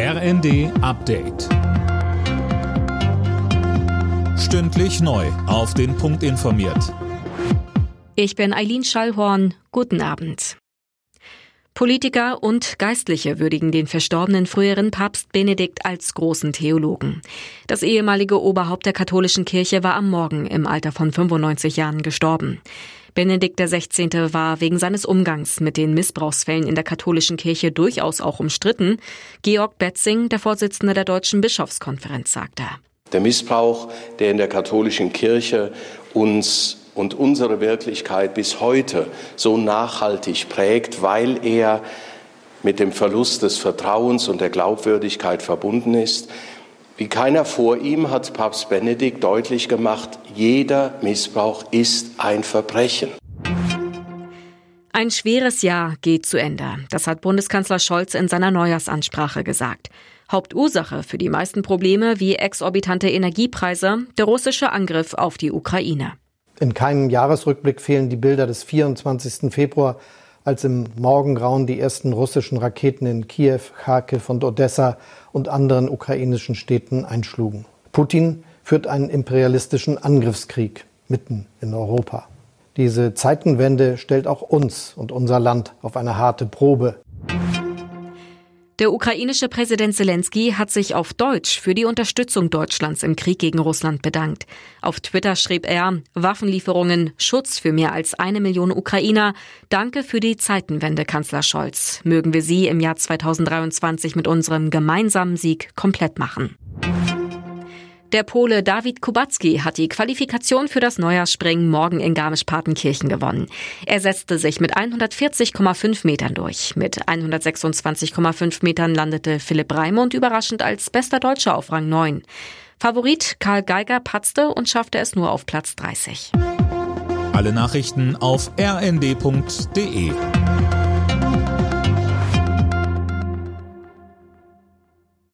RND Update. Stündlich neu auf den Punkt informiert. Ich bin Eileen Schallhorn. Guten Abend. Politiker und Geistliche würdigen den verstorbenen früheren Papst Benedikt als großen Theologen. Das ehemalige Oberhaupt der katholischen Kirche war am Morgen im Alter von 95 Jahren gestorben. Benedikt XVI. War wegen seines Umgangs mit den Missbrauchsfällen in der katholischen Kirche durchaus auch umstritten. Georg Betzing, der Vorsitzende der Deutschen Bischofskonferenz, sagte: Der Missbrauch, der in der katholischen Kirche uns und unsere Wirklichkeit bis heute so nachhaltig prägt, weil er mit dem Verlust des Vertrauens und der Glaubwürdigkeit verbunden ist. Wie keiner vor ihm hat Papst Benedikt deutlich gemacht, jeder Missbrauch ist ein Verbrechen. Ein schweres Jahr geht zu Ende. Das hat Bundeskanzler Scholz in seiner Neujahrsansprache gesagt. Hauptursache für die meisten Probleme wie exorbitante Energiepreise, der russische Angriff auf die Ukraine. In keinem Jahresrückblick fehlen die Bilder des 24. Februar, als im Morgengrauen die ersten russischen Raketen in Kiew, Charkiw und Odessa und anderen ukrainischen Städten einschlugen. Putin führt einen imperialistischen Angriffskrieg mitten in Europa. Diese Zeitenwende stellt auch uns und unser Land auf eine harte Probe. Der ukrainische Präsident Selenskyj hat sich auf Deutsch für die Unterstützung Deutschlands im Krieg gegen Russland bedankt. Auf Twitter schrieb er: Waffenlieferungen, Schutz für mehr als 1 Million Ukrainer. Danke für die Zeitenwende, Kanzler Scholz. Mögen wir sie im Jahr 2023 mit unserem gemeinsamen Sieg komplett machen. Der Pole David Kubacki hat die Qualifikation für das Neujahrsspringen morgen in Garmisch-Partenkirchen gewonnen. Er setzte sich mit 140,5 Metern durch. Mit 126,5 Metern landete Philipp Reimund überraschend als bester Deutscher auf Rang 9. Favorit Karl Geiger patzte und schaffte es nur auf Platz 30. Alle Nachrichten auf rnd.de.